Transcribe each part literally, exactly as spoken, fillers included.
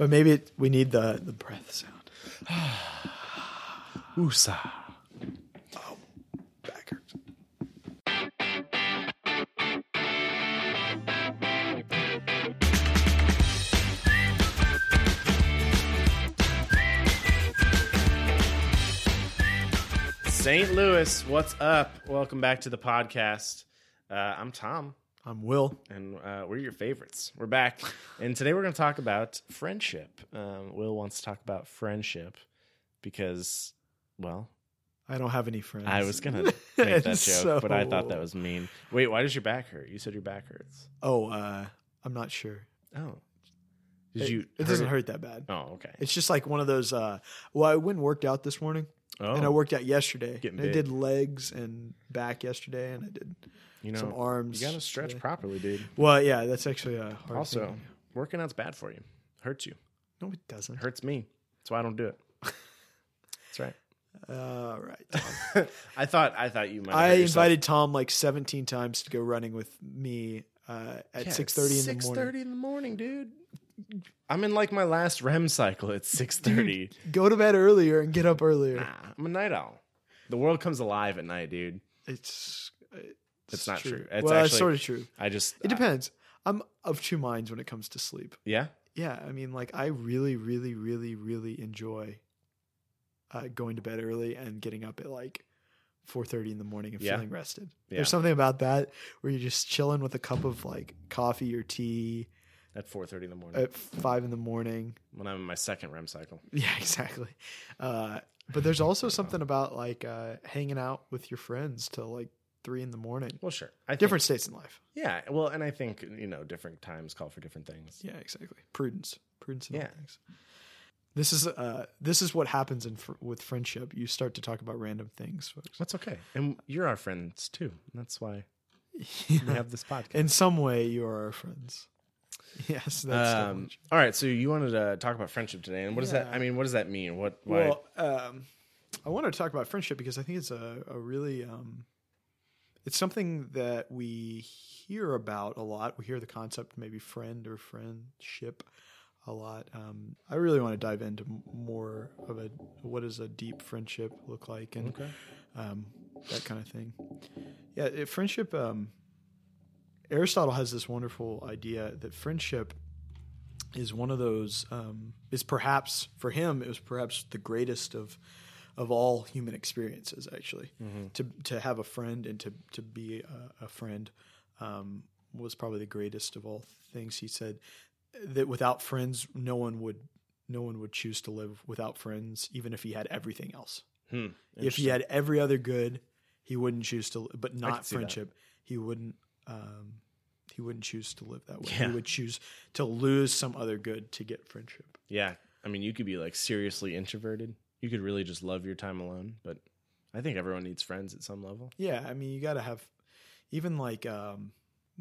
But maybe it, we need the, the breath sound. Oosa. Oh, backers. Saint Louis, what's up? Welcome back to the podcast. Uh, I'm Tom. I'm Will. And uh, we're your favorites. We're back. And today we're going to talk about friendship. Um, Will wants to talk about friendship because, well... I don't have any friends. I was going to make that joke, so... but I thought that was mean. Wait, why does your back hurt? You said your back hurts. Oh, uh, I'm not sure. Oh. Did it, you? It doesn't hurt that bad. Oh, okay. It's just like one of those... Uh, well, I went and worked out this morning, oh. and I worked out yesterday. And I did legs and back yesterday, and I did... You know, some arms. You gotta stretch today. Properly, dude. Well, yeah, that's actually a hard also thing. Working out's bad for you. Hurts you. No, it doesn't. It hurts me. That's why I don't do it. That's right. All uh, right. I thought I thought you might. I invited Tom like seventeen times to go running with me uh, at yeah, six thirty in the morning. Six thirty in the morning, dude. I'm in like my last REM cycle at six thirty. Go to bed earlier and get up earlier. Nah, I'm a night owl. The world comes alive at night, dude. It's. It, It's, it's not true. true. It's well, actually, it's sort of true. I just it I, depends. I'm of two minds when it comes to sleep. Yeah, yeah. I mean, like I really, really, really, really enjoy uh, going to bed early and getting up at like four thirty in the morning and yeah. feeling rested. Yeah. There's something about that where you're just chilling with a cup of like coffee or tea at four thirty in the morning, at five in the morning when I'm in my second REM cycle. Yeah, exactly. Uh, but there's also something about like uh, hanging out with your friends to like. Three in the morning. Well, sure. I different think, states in life. Yeah. Well, and I think, you know, different times call for different things. Yeah, exactly. Prudence. Prudence in yeah. all things. This is, uh, this is what happens in fr- with friendship. You start to talk about random things, folks. That's okay. And you're our friends, too. That's why yeah. we have this podcast. In some way, you are our friends. Yes. That's um, all right. So you wanted to talk about friendship today. And what yeah. does that, I mean, what does that mean? What? Why? Well, um, I wanted to talk about friendship because I think it's a, a really... Um, It's something that we hear about a lot. We hear the concept maybe friend or friendship a lot. Um, I really want to dive into more of a what does a deep friendship look like and okay. um, that kind of thing. Yeah, it, friendship. Um, Aristotle has this wonderful idea that friendship is one of those. Um, is perhaps for him it was perhaps the greatest of. Of all human experiences, actually, mm-hmm. to to have a friend and to to be a, a friend um, was probably the greatest of all things. He said that without friends, no one would no one would choose to live without friends, even if he had everything else. Hmm. If he had every other good, he wouldn't choose to, but not friendship. He wouldn't. Um, he wouldn't choose to live that way. Yeah. He would choose to lose some other good to get friendship. Yeah, I mean, you could be like seriously introverted. You could really just love your time alone, but I think everyone needs friends at some level. Yeah, I mean, you got to have, even like, um,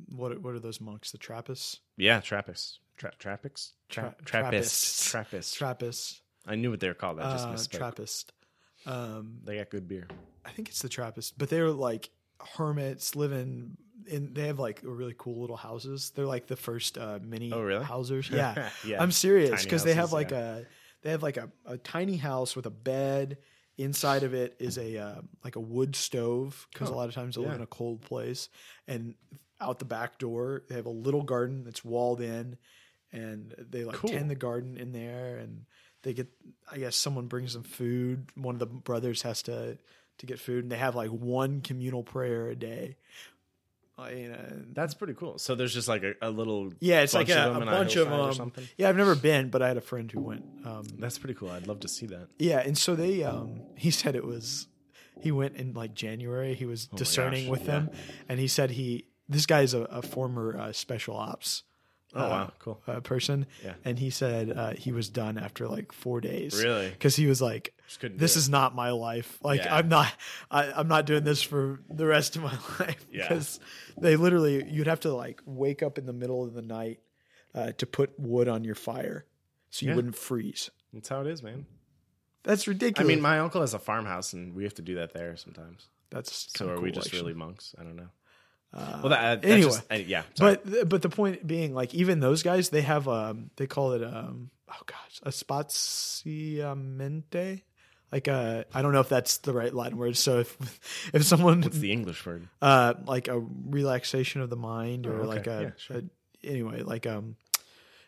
what what are those monks? The Trappists? Yeah, Trappists. Tra- Trappists? Tra- Trappists. Trappists. Trappists. I knew what they were called. I just uh, misspoke. Trappist. Um, they got good beer. I think it's the Trappist, but they're like hermits living in, they have like really cool little houses. They're like the first uh, mini oh, really? Housers. Yeah. yeah. I'm serious because they have like yeah. a... They have like a, a tiny house with a bed. Inside of it is a uh, like a wood stove because oh, a lot of times they yeah. live in a cold place. And out the back door, they have a little garden that's walled in, and they like cool. tend the garden in there. And they get, I guess, someone brings them food. One of the brothers has to to get food, and they have like one communal prayer a day. Uh, you know, that's pretty cool. So there's just like a, a little yeah, it's bunch like a, of them a bunch of them. Um, yeah, I've never been, but I had a friend who went. Um, that's pretty cool. I'd love to see that. Yeah, and so they, um, he said it was. He went in like January. He was oh discerning gosh, with yeah. them, and he said he. This guy is a, a former uh, special ops. Oh uh, wow, cool uh, person. Yeah, and he said uh, he was done after like four days. Really? Because he was like, "This is not my life. Like, yeah. I'm not, I, I'm not doing this for the rest of my life." Yeah. Because they literally, you'd have to like wake up in the middle of the night uh, to put wood on your fire so you yeah. wouldn't freeze. That's how it is, man. That's ridiculous. I mean, my uncle has a farmhouse, and we have to do that there sometimes. That's so. Are cool, we just actually. Really monks? I don't know. Uh, well, that, uh, anyway, just, I, yeah. Sorry. But but the point being, like, even those guys, they have um they call it um oh gosh espaciamente. Like uh I don't know if that's the right Latin word. So if if someone, what's the English word? Uh, like a relaxation of the mind, or oh, okay. like a, yeah, sure. a anyway like um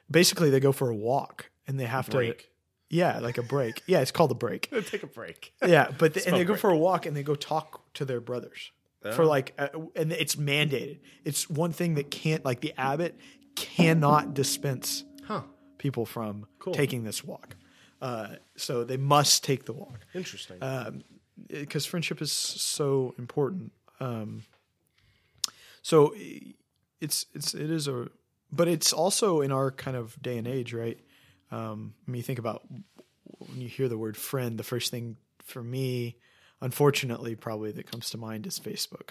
basically they go for a walk and they have break. to. Yeah, like a break. Yeah, it's called a break. Take a break. Yeah, but the, and they go break. for a walk and they go talk to their brothers oh. for like, uh, and it's mandated. It's one thing that can't, like the abbot cannot dispense huh. people from cool. taking this walk. Uh, so they must take the walk. Interesting. Because um, friendship is so important. Um, so it's it's it is a, but it's also in our kind of day and age, right? Um, I mean, you think about when you hear the word friend, the first thing for me, unfortunately, probably that comes to mind is Facebook.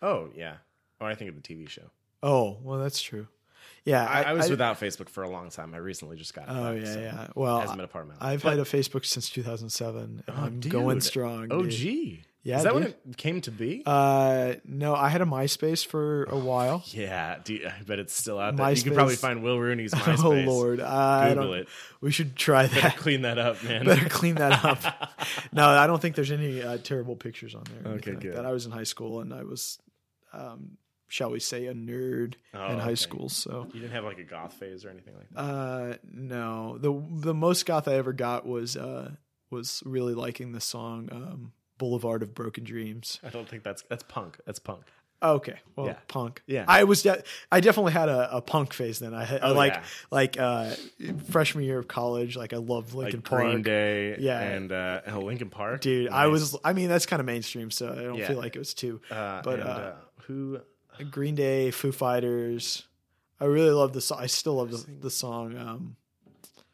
Oh, yeah. Or I think of the T V show. Oh, well, that's true. Yeah. I, I was I, without Facebook for a long time. I recently just got it. Oh, back, yeah, so yeah. Well, it hasn't been a part of my life. I've but, had a Facebook since two thousand seven. And oh, I'm dude. going strong. Oh, dude. gee. Yeah, Is that dude. when it came to be? Uh, no, I had a MySpace for a while. Yeah, dude, I bet it's still out there. MySpace. You could probably find Will Rooney's MySpace. Oh, Lord. I Google it. We should try that. Better clean that up, man. Better clean that up. No, I don't think there's any uh, terrible pictures on there. Okay, good. Like that. I was in high school, and I was, um, shall we say, a nerd oh, in high okay. school. So you didn't have like a goth phase or anything like that? Uh, no. The the most goth I ever got was, uh, was really liking the song... Um, Boulevard of Broken Dreams. I don't think that's that's punk. That's punk. Okay, well, yeah. punk. Yeah, I was. De- I definitely had a, a punk phase then. I, had, oh, I like yeah. like uh, freshman year of college. Like I loved Linkin like Park, Green Day, yeah, and uh, and Linkin Park. Dude, nice. I was. I mean, that's kind of mainstream, so I don't yeah. feel like it was too. Uh, but and, uh, uh, who? Green Day, Foo Fighters. I really love the song. I still love the, the song. Um,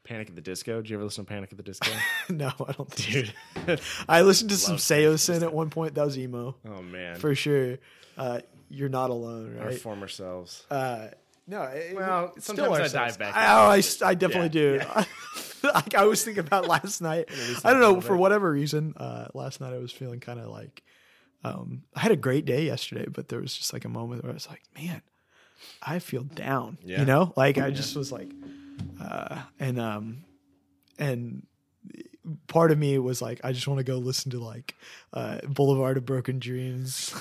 Panic at the Disco. Did you ever listen to Panic at the Disco? No, I don't think Dude. I listened to some Seosin at one point. That was emo. Oh, man. For sure. Uh, you're not alone, right? Our former selves. Uh, no. It, well, it, sometimes I selves. dive back. I, I, I definitely yeah. do. Yeah. like, I was thinking about last night. I don't know. For bit. whatever reason, uh, last night I was feeling kind of like, um, I had a great day yesterday, but there was just like a moment where I was like, man, I feel down. Yeah. You know? Like I yeah. just was like... Uh, and, um, and part of me was like, I just want to go listen to like, uh, Boulevard of Broken Dreams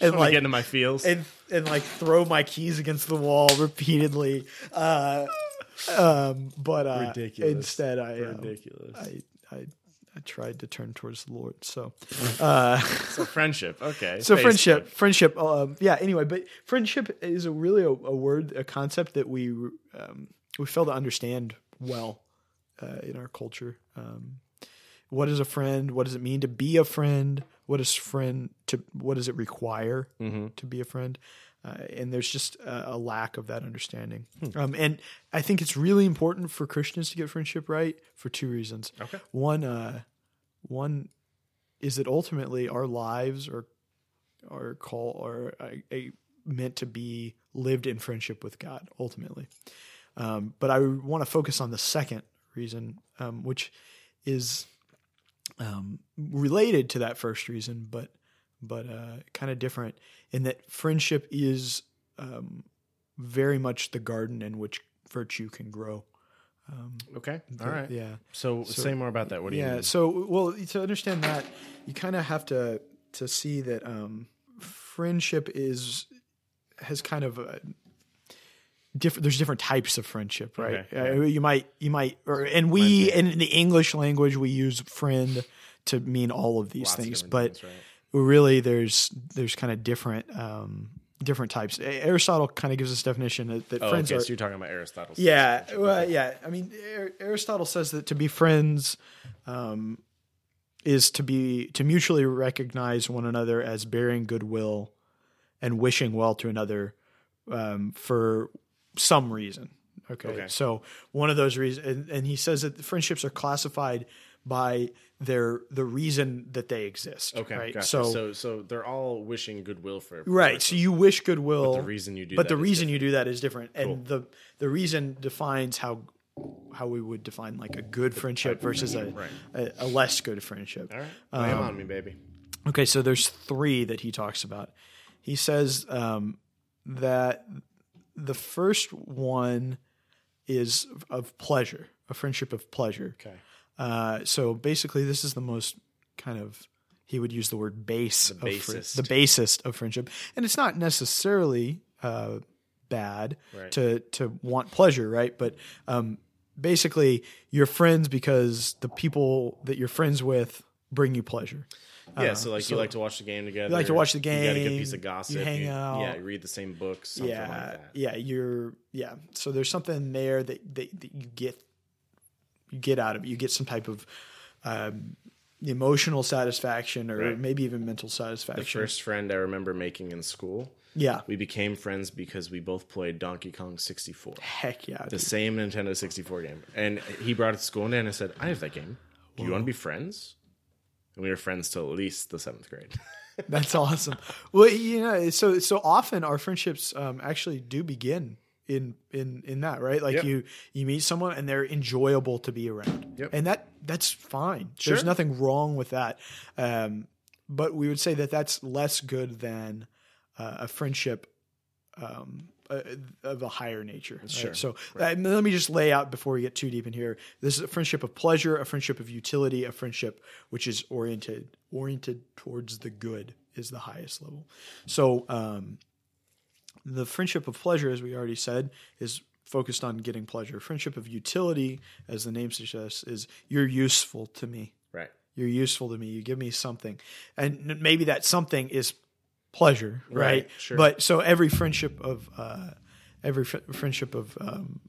and like get into my feels and, and like throw my keys against the wall repeatedly. Uh, um, but, uh, ridiculous. instead I, ridiculous. Um, I, I, I tried to turn towards the Lord. So, uh, so friendship. Okay. So Facebook. friendship, friendship. Um, yeah. Anyway, but friendship is a really a, a word, a concept that we, um, we fail to understand well uh, in our culture. Um, what is a friend? What does it mean to be a friend? What is friend to? What does it require mm-hmm. to be a friend? Uh, and there's just a, a lack of that understanding. Hmm. Um, and I think it's really important for Christians to get friendship right for two reasons. Okay. One, uh, one is that ultimately our lives are are call are a, a meant to be lived in friendship with God ultimately. Um, but I want to focus on the second reason, um, which is um, related to that first reason, but but uh, kind of different in that friendship is um, very much the garden in which virtue can grow. Um, okay, all the, right. Yeah. So, so say more about that. What do yeah, you mean? Yeah, so, well, to understand that, you kind of have to to see that um, friendship is has kind of... A, Different, there's different types of friendship, right? Okay, yeah. uh, you might, you might, or, and we, friend. in the English language, we use friend to mean all of these Lots things, of but things, right? really there's, there's kind of different, um, different types. Aristotle kind of gives us definition that, that oh, friends okay, are, so you're talking about Aristotle. Yeah. Well, okay. yeah. I mean, Aristotle says that to be friends, um, is to be, to mutually recognize one another as bearing goodwill and wishing well to another, um, for some reason. Okay. okay. So one of those reasons, and, and he says that the friendships are classified by their, the reason that they exist. Okay. Right? Gotcha. So, so, so they're all wishing goodwill for everyone. Right. So you wish goodwill, but the reason you do but that, the reason you do that is different. Cool. And the, the reason defines how, how we would define like a good friendship versus a, right. a, a less good friendship. All right. Lay um, on me, baby. Okay. So there's three that he talks about. he says um, that the first one is of pleasure, a friendship of pleasure. Okay. Uh, so basically, this is the most kind of, he would use the word base, the of fr- the basest of friendship, and it's not necessarily uh, bad right. to to want pleasure, right? But um, basically, you're friends because the people that you're friends with bring you pleasure. Yeah, uh, so like so you like to watch the game together. You like to watch the game. You got a good piece of gossip. You hang you, out. Yeah, you read the same books. Something yeah, like that. yeah, you're yeah. So there's something there that that, that you get. You get out of it. You get some type of um, emotional satisfaction, or right. maybe even mental satisfaction. The first friend I remember making in school. Yeah, we became friends because we both played Donkey Kong sixty-four. Heck yeah, the dude. same Nintendo sixty-four game. And he brought it to school one day, and I said, "I have that game. Do Whoa. you want to be friends?" And we were friends till at least the seventh grade. That's awesome. Well, you know, so so often our friendships um, actually do begin. In, in, in that, right? Like yep. you, you meet someone and they're enjoyable to be around yep. and that that's fine. Sure. There's nothing wrong with that. Um, but we would say that that's less good than uh, a friendship um, uh, of a higher nature. Right? Sure. So right. uh, let me just lay out before we get too deep in here. This is a friendship of pleasure, a friendship of utility, a friendship which is oriented, oriented towards the good is the highest level. So, um, the friendship of pleasure, as we already said, is focused on getting pleasure. Friendship of utility, as the name suggests, is you're useful to me. Right. You're useful to me. You give me something. And maybe that something is pleasure, right? right sure. But so every friendship of uh, every fr- friendship of um,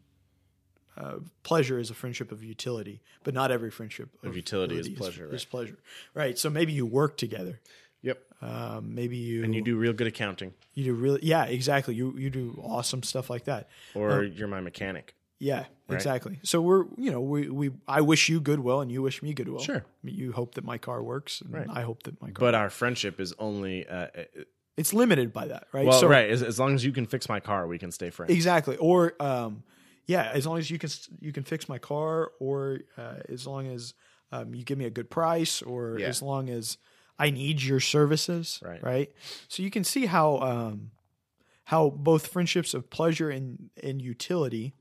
uh, pleasure is a friendship of utility, but not every friendship of, of utility, utility is pleasure. Is, right. is pleasure. Right. So maybe you work together. Yep. Um, maybe you and you do real good accounting. You do really, yeah, exactly. You you do awesome stuff like that. Or um, you're my mechanic. Yeah, right? Exactly. So we're you know we we I wish you goodwill and you wish me goodwill. Sure. You hope that my car works, and right. I hope that my car. But works. Our friendship is only. Uh, it's limited by that, right? Well, so, right. As, as long as you can fix my car, we can stay friends. Exactly. Or um, yeah, as long as you can you can fix my car, or uh, as long as um, you give me a good price, or yeah. as long as. I need your services, right. right? So you can see how um, how both friendships of pleasure and, and utility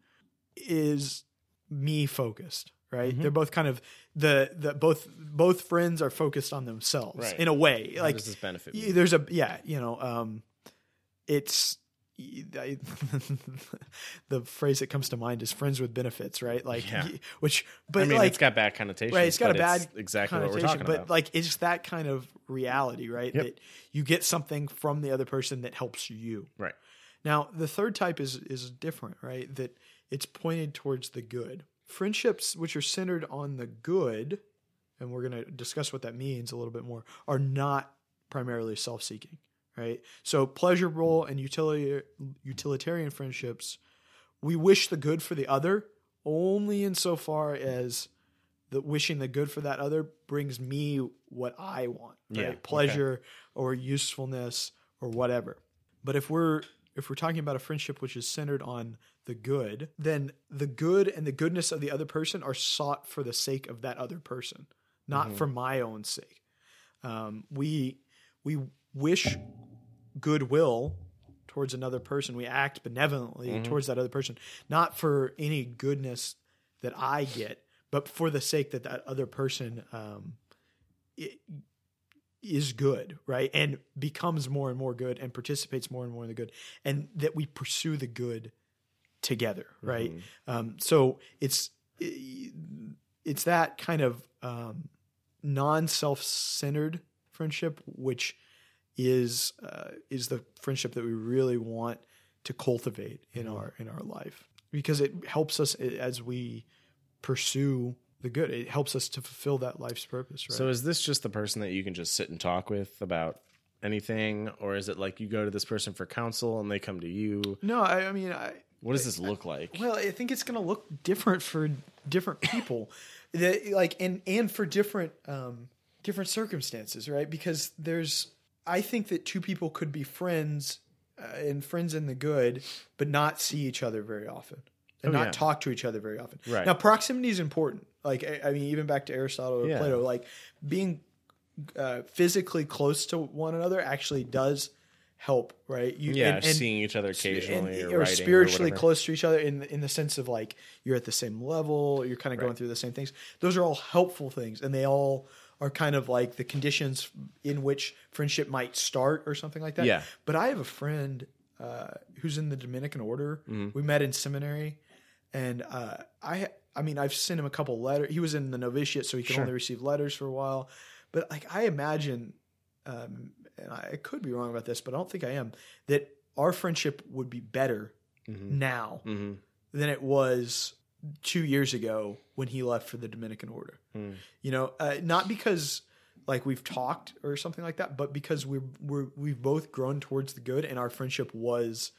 is me focused, right? Mm-hmm. They're both kind of the the both both friends are focused on themselves right. in a way. How like does this benefit me? There's a yeah, you know, um, it's I, the phrase that comes to mind is friends with benefits, right? Like, yeah. which, but I mean, like, it's got bad connotations, right? It's got a bad exactly what we're talking but about. But like, it's that kind of reality, right? Yep. That you get something from the other person that helps you. Right. Now, the third type is, is different, right? That it's pointed towards the good. Friendships, which are centered on the good, and we're going to discuss what that means a little bit more, are not primarily self-seeking. Right. So pleasurable and utility, utilitarian friendships, we wish the good for the other only insofar as the wishing the good for that other brings me what I want, right? Yeah, pleasure okay. or usefulness or whatever. But if we're if we're talking about a friendship which is centered on the good, then the good and the goodness of the other person are sought for the sake of that other person, not mm-hmm. for my own sake. Um, we we wish goodwill towards another person. We act benevolently mm-hmm. towards that other person, not for any goodness that I get, but for the sake that that other person um, is good, right? And becomes more and more good and participates more and more in the good, and that we pursue the good together, right? Mm-hmm. Um, so it's it's that kind of um, non-self-centered friendship, which is uh, is the friendship that we really want to cultivate in mm-hmm. our in our life, because it helps us as we pursue the good. It helps us to fulfill that life's purpose. Right? So is this just the person that you can just sit and talk with about anything, or is it like you go to this person for counsel and they come to you? No, I, I mean, I, what does I, this look I, like? Well, I think it's going to look different for different people, that, like and and for different um, different circumstances, right? Because there's I think that two people could be friends uh, and friends in the good, but not see each other very often and oh, not yeah. talk to each other very often. Right. Now, proximity is important. Like, I, I mean, even back to Aristotle or yeah. Plato, like being uh, physically close to one another actually does help, right? You, yeah, and, and seeing each other occasionally, and, or, or spiritually or close to each other in in the sense of like you're at the same level, you're kind of right. going through the same things. Those are all helpful things, and they all are kind of like the conditions in which friendship might start or something like that. Yeah. But I have a friend uh, who's in the Dominican Order. Mm-hmm. We met in seminary, and uh, I I mean I've sent him a couple letters. He was in the novitiate, so he could sure. only receive letters for a while. But like I imagine. Um, and I could be wrong about this, but I don't think I am, that our friendship would be better mm-hmm. now mm-hmm. than it was two years ago when he left for the Dominican Order. Mm. You know, uh, not because like we've talked or something like that, but because we're, we're, we've both grown towards the good, and our friendship was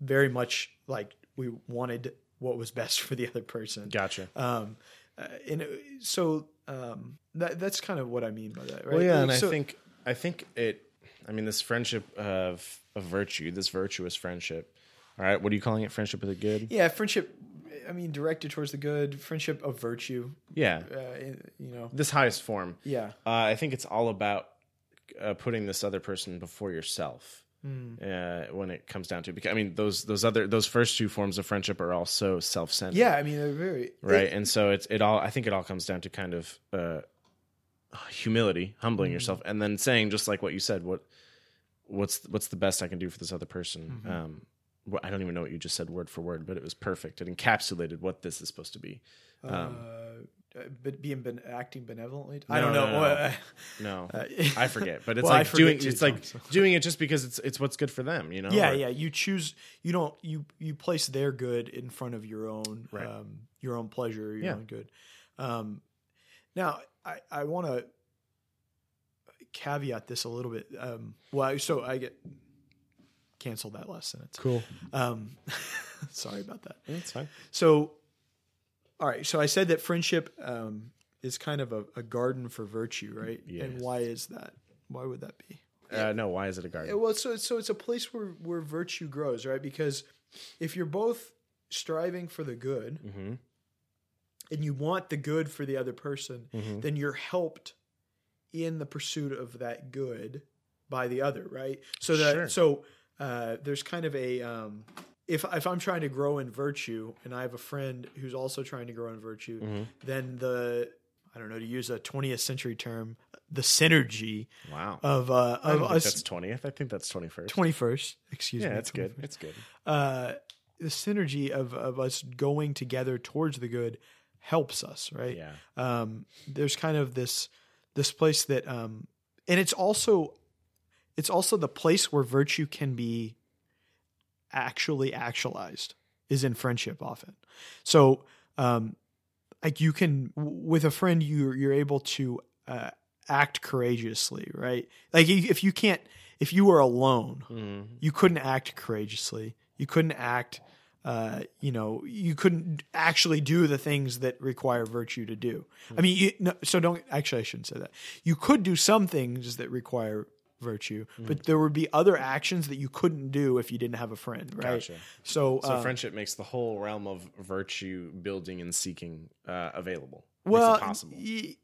very much like we wanted what was best for the other person. Gotcha. Um, uh, and so um, that, that's kind of what I mean by that, right? Well, yeah, and so, I think... I think it, I mean, this friendship of, of virtue, this virtuous friendship, all right, what are you calling it? Friendship of the good? Yeah, friendship, I mean, directed towards the good, friendship of virtue. Yeah. Uh, you know. This highest form. Yeah. Uh, I think it's all about uh, putting this other person before yourself mm. uh, when it comes down to it. Because, I mean, those those other those first two forms of friendship are all so self-centered. Yeah, I mean, they're very... Right, it, and so it's it all, I think it all comes down to kind of... Uh, humility, humbling mm-hmm. yourself, and then saying just like what you said, what what's what's the best I can do for this other person. Mm-hmm. Um, well, I don't even know what you just said word for word, but it was perfect. It encapsulated what this is supposed to be. Um, uh, but being ben- acting benevolently, no, I don't know. No, no, uh, no. Uh, I forget. But it's well, like doing it's like so. doing it just because it's it's what's good for them. You know? Yeah, or, yeah. You choose. You don't. You you place their good in front of your own, right. um, your own pleasure, your yeah. own good. Um, now. I, I want to caveat this a little bit. Um, well, so I get canceled that last sentence. Cool. Um, sorry about that. That's fine. So, all right. So I said that friendship um, is kind of a, a garden for virtue, right? Yes. And why is that? Why would that be? Uh, no, why is it a garden? Well, so, so it's a place where, where virtue grows, right? Because if you're both striving for the good... Mm-hmm. and you want the good for the other person, mm-hmm. then you're helped in the pursuit of that good by the other, right? So that sure. so uh, there's kind of a um, if if I'm trying to grow in virtue and I have a friend who's also trying to grow in virtue, mm-hmm. then the I don't know, to use a twentieth century term, the synergy. Wow. Of uh, of I don't us, think that's twentieth. I think that's twenty-first. twenty-first. Excuse yeah, me. Yeah, it's good. It's good. Uh, the synergy of of us going together towards the good. Helps us, right? Yeah. Um, there's kind of this this place that, um, and it's also it's also the place where virtue can be actually actualized is in friendship often. So, um, like you can with a friend, you're you're able to uh, act courageously, right? Like if you can't, if you were alone, mm-hmm. you couldn't act courageously. You couldn't act. Uh, you know, you couldn't actually do the things that require virtue to do. I mean, you, no, so don't, actually I shouldn't say that. You could do some things that require virtue, mm. but there would be other actions that you couldn't do if you didn't have a friend, right? Gotcha. So, so uh, friendship makes the whole realm of virtue building and seeking uh, available. Well, makes it possible. Y-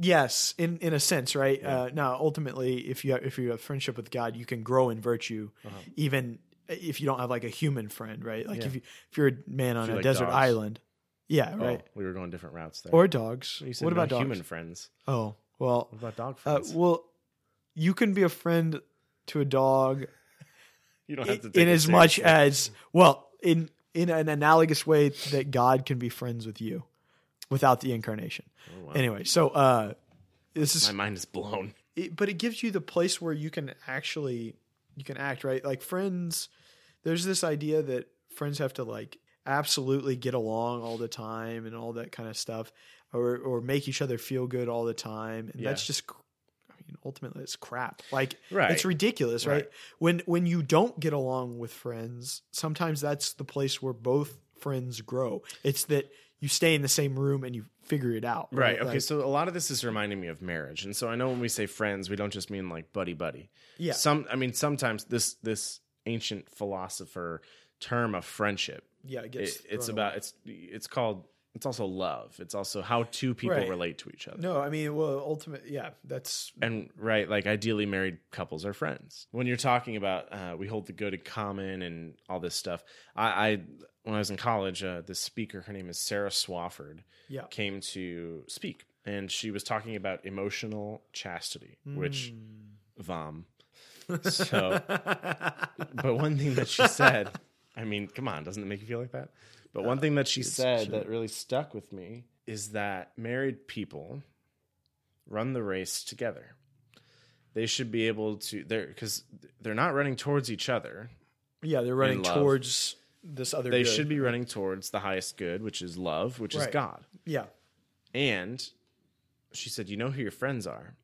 Yes, in, in a sense, right? Yeah. Uh, now, ultimately, if you have, if you have friendship with God, you can grow in virtue, uh-huh. even if you don't have like a human friend, right? Like yeah. if you, if you're a man on a like desert dogs. Island. Yeah. Right. Oh, we were going different routes there. Or dogs. You said what about dogs? Human friends? Oh, well, what about dog friends? Uh, well, you can be a friend to a dog. You don't have to. Take in as much as, well, in, in an analogous way that God can be friends with you without the incarnation. Oh, wow. Anyway. So, uh, this is, my mind is blown, it, but it gives you the place where you can actually, you can act, right? Like friends, there's this idea that friends have to like absolutely get along all the time and all that kind of stuff, or or make each other feel good all the time, and yeah. that's just, I mean, ultimately it's crap. Like right. it's ridiculous, right? right? When when you don't get along with friends, sometimes that's the place where both friends grow. It's that you stay in the same room and you figure it out. Right. right? Okay. Like, so a lot of this is reminding me of marriage. And so I know when we say friends, we don't just mean like buddy, buddy. Yeah. Some, I mean, sometimes this, this ancient philosopher term of friendship, yeah, it gets it, it's away. about, it's, it's called It's also love. It's also how two people right. relate to each other. No, I mean, well, ultimately, yeah, that's... And, right, like, ideally married couples are friends. When you're talking about uh, we hold the good in common and all this stuff, I, I when I was in college, uh, this speaker, her name is Sarah Swafford, yeah. came to speak, and she was talking about emotional chastity, mm. which, vom. So, but one thing that she said, I mean, come on, doesn't it make you feel like that? But one thing that she said that really stuck with me is that married people run the race together. They should be able to, they're because they're not running towards each other. Yeah, they're running towards this other good. They should be running towards the highest good, which is love, which is God. Yeah. And she said, you know who your friends are.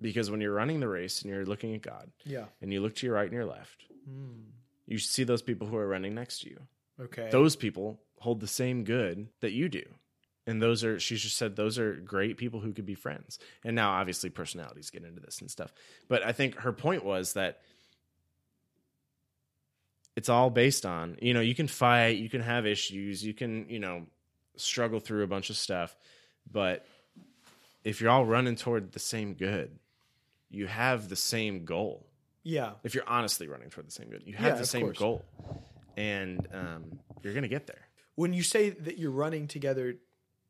Because when you're running the race and you're looking at God, yeah, and you look to your right and your left, mm. you see those people who are running next to you. Okay. Those people hold the same good that you do. And those are, she just said, those are great people who could be friends. And now obviously personalities get into this and stuff. But I think her point was that it's all based on, you know, you can fight, you can have issues, you can, you know, struggle through a bunch of stuff. But if you're all running toward the same good, you have the same goal. Yeah. If you're honestly running toward the same good, you have yeah, the same course. goal. And um, you're going to get there. When you say that you're running together,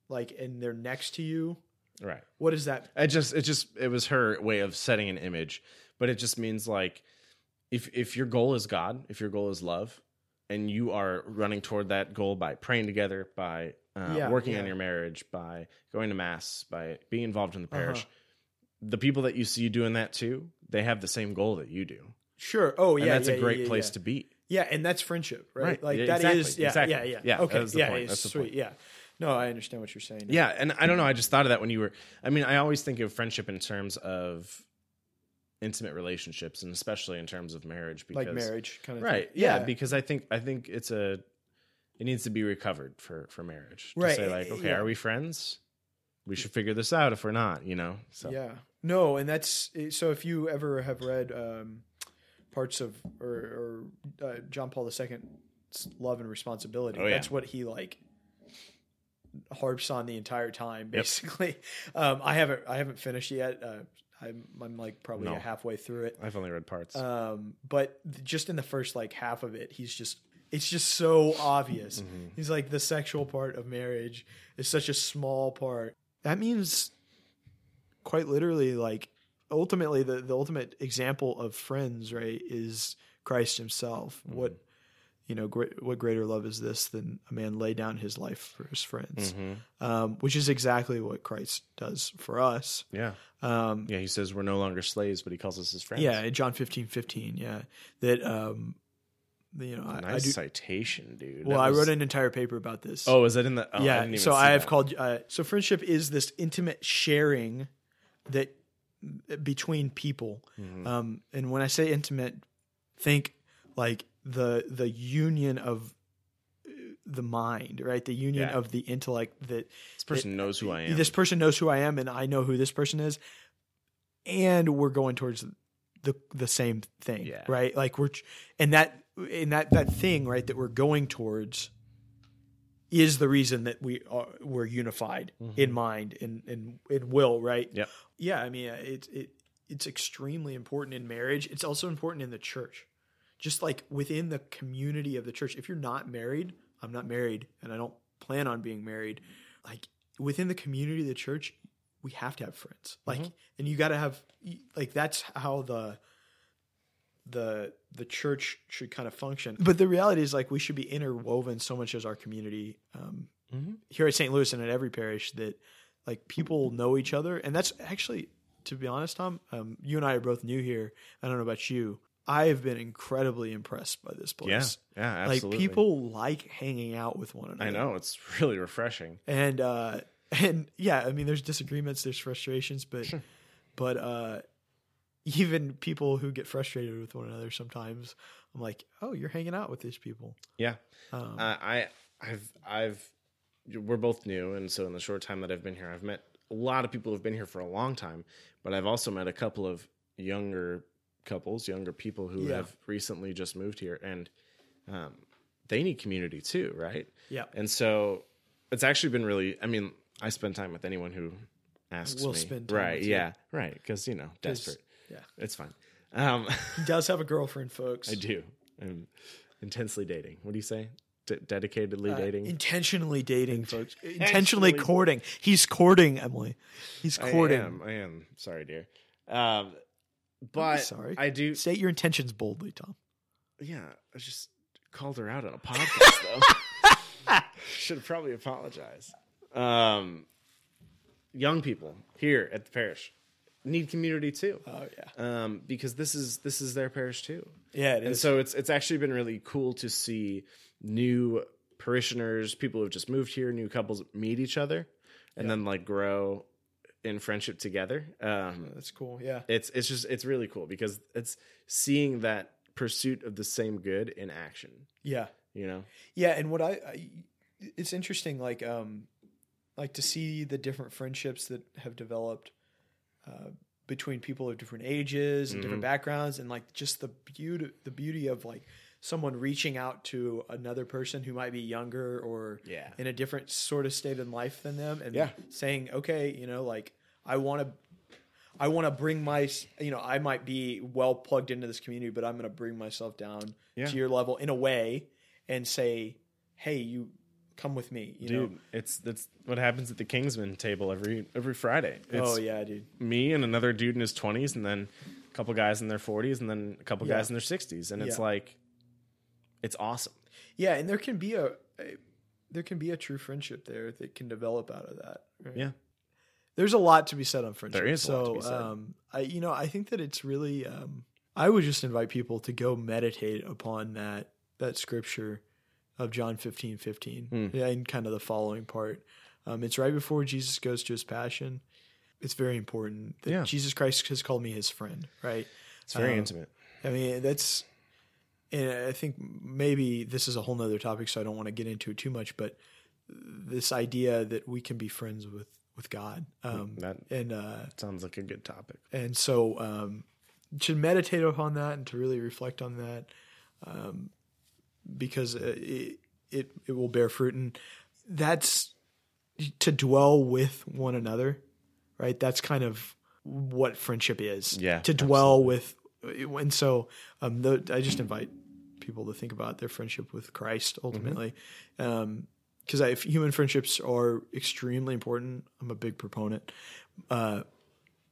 like, and they're next to you. Right. What is that? It just, it just, it was her way of setting an image, but it just means like, if, if your goal is God, if your goal is love and you are running toward that goal by praying together, by uh, yeah, working yeah. on your marriage, by going to mass, by being involved in the parish, uh-huh. the people that you see doing that too, they have the same goal that you do. Sure. Oh yeah. And that's yeah, a great yeah, yeah, place yeah. to be. Yeah, and that's friendship, right? right. Like yeah, that exactly, is, yeah, exactly. yeah, yeah, yeah. Okay, that the yeah, point. That's the sweet. Point. Yeah, no, I understand what you're saying. Yeah, and I don't know. I just thought of that when you were. I mean, I always think of friendship in terms of intimate relationships, and especially in terms of marriage, because like marriage, kind of right? Yeah, yeah, because I think I think it's a it needs to be recovered for for marriage. To right. say like, okay, yeah. are we friends? We should figure this out. If we're not, you know. So. Yeah. No, and that's so. If you ever have read. Um, parts of, or, or uh, John Paul the Second's Love and Responsibility. Oh, yeah. That's what he like harps on the entire time, basically. Yep. Um, I haven't, I haven't finished yet. Uh, I'm, I'm like probably no. halfway through it. I've only read parts. Um, but just in the first like half of it, he's just, it's just so obvious. Mm-hmm. He's like, the sexual part of marriage is such a small part. That means quite literally like, ultimately the, the ultimate example of friends, right, is Christ himself. Mm-hmm. What, you know, great, what greater love is this than a man lay down his life for his friends, mm-hmm. um, which is exactly what Christ does for us. Yeah. Um, yeah. He says we're no longer slaves, but he calls us his friends. Yeah. John fifteen fifteen Yeah. That, um, you know, nice I, I do, citation, dude. Well, was... I wrote an entire paper about this. Oh, is that in the, oh, yeah. I didn't even so I have that. called, uh, so friendship is this intimate sharing that, between people. Mm-hmm. Um, and when I say intimate, think like the, the union of the mind, right? The union yeah. of the intellect that this person that, knows who I am. This person knows who I am and I know who this person is. And we're going towards the, the same thing, yeah. right? Like we're, and that, and that, that thing, right, that we're going towards is the reason that we are, we're unified mm-hmm. in mind and, and, and will, right? Yep. Yeah, I mean, it, it it's extremely important in marriage. It's also important in the church, just like within the community of the church. If you're not married, I'm not married, and I don't plan on being married, like within the community of the church, we have to have friends. Like, mm-hmm. and you got to have, like, that's how the... the the church should kind of function. But the reality is like we should be interwoven so much as our community um, mm-hmm. here at Saint Louis and at every parish that like people know each other. And that's actually, to be honest, Tom, um, you and I are both new here. I don't know about you. I have been incredibly impressed by this place. Yeah, yeah, absolutely. Like people like hanging out with one another. I know. It's really refreshing. And, uh, and yeah, I mean, there's disagreements, there's frustrations, but, sure. but, uh, even people who get frustrated with one another sometimes, I'm like, oh, you're hanging out with these people. Yeah. Um, uh, I, I've, I've, we're both new. And so in the short time that I've been here, I've met a lot of people who've been here for a long time, but I've also met a couple of younger couples, younger people who yeah. have recently just moved here and um, they need community too. Right. Yeah. And so it's actually been really, I mean, I spend time with anyone who asks we'll me. Spend time right. With yeah. You. Right. Because, you know, desperate. Yeah. It's fine. Um, he does have a girlfriend, folks. I do. I'm intensely dating. What do you say? D- dedicatedly uh, dating? Intentionally dating, Int- folks. Intentionally, intentionally courting. He's courting, Emily. He's courting. I am. I am. Sorry, dear. Um, but sorry. I do. State your intentions boldly, Tom. Yeah. I just called her out on a podcast, though. Should probably apologize. Um, young people here at the parish need community too. Oh yeah. Um, because this is this is their parish too. Yeah, it is. And so it's it's actually been really cool to see new parishioners, people who've just moved here, new couples meet each other, and yeah. then like grow in friendship together. Um, that's cool. Yeah. It's it's just it's really cool because it's seeing that pursuit of the same good in action. Yeah. You know. Yeah, and what I, I it's interesting. Like um, like to see the different friendships that have developed. Uh, between people of different ages and mm-hmm. different backgrounds, and like just the beauty, the beauty of like someone reaching out to another person who might be younger or yeah. in a different sort of state in life than them, and yeah. saying, okay, you know, like I want to, I want to bring my, you know, I might be well plugged into this community, but I'm going to bring myself down yeah. to your level in a way and say, hey, you come with me, you dude, know. It's that's what happens at the Kingsman table every every Friday. It's oh yeah, dude. Me and another dude in his twenties, and then a couple guys in their forties, and then a couple yeah. guys in their sixties, and it's yeah. like, it's awesome. Yeah, and there can be a, a there can be a true friendship there that can develop out of that. Right? Yeah, there's a lot to be said on friendship. There is so, a lot to be said. Um, I you know I think that it's really um, I would just invite people to go meditate upon that that scripture. Of John fifteen fifteen, mm. yeah, and kind of the following part. Um, it's right before Jesus goes to his passion. It's very important that yeah. Jesus Christ has called me his friend, right? It's very um, intimate. I mean, that's, and I think maybe this is a whole nother topic, so I don't want to get into it too much, but this idea that we can be friends with, with God. Um, that and, uh, sounds like a good topic. And so um, to meditate upon that and to really reflect on that, um, because it, it it will bear fruit. And that's to dwell with one another, right? That's kind of what friendship is. Yeah, to dwell absolutely. With. And so um, the, I just invite people to think about their friendship with Christ ultimately. Because mm-hmm. um, human friendships are extremely important. I'm a big proponent. Uh,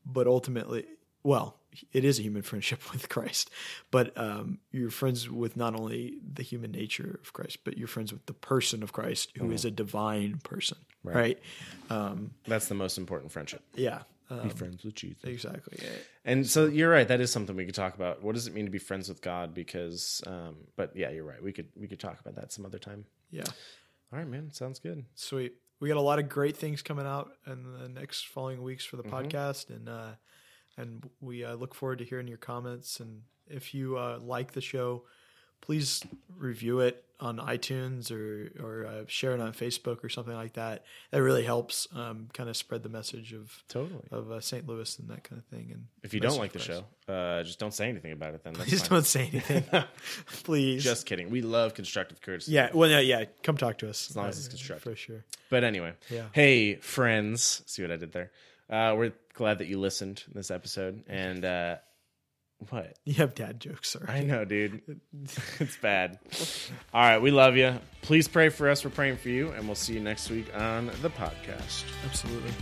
but ultimately, well, it is a human friendship with Christ, but um, you're friends with not only the human nature of Christ, but you're friends with the person of Christ, who mm-hmm. is a divine person, right? right? Um, That's the most important friendship. Yeah. Um, be friends with Jesus. Exactly. Yeah. And so you're right. That is something we could talk about. What does it mean to be friends with God? Because, um, but yeah, you're right. We could, we could talk about that some other time. Yeah. All right, man. Sounds good. Sweet. We got a lot of great things coming out in the next following weeks for the mm-hmm. podcast. And, uh, And we uh, look forward to hearing your comments. And if you uh, like the show, please review it on iTunes or, or uh, share it on Facebook or something like that. That really helps um, kind of spread the message of totally. of uh, Saint Louis and that kind of thing. And if you don't like the show, uh, just don't say anything about it. Then that's please fine. Don't say anything. Please. Just kidding. We love constructive criticism. Yeah. Well, no, yeah. Come talk to us. As long as it's constructive. For sure. But anyway. Yeah. Hey, friends. See what I did there? Uh, we're glad that you listened to this episode. And uh, what? You have dad jokes, sir. I know, dude. It's bad. All right. We love you. Please pray for us. We're praying for you. And we'll see you next week on the podcast. Absolutely.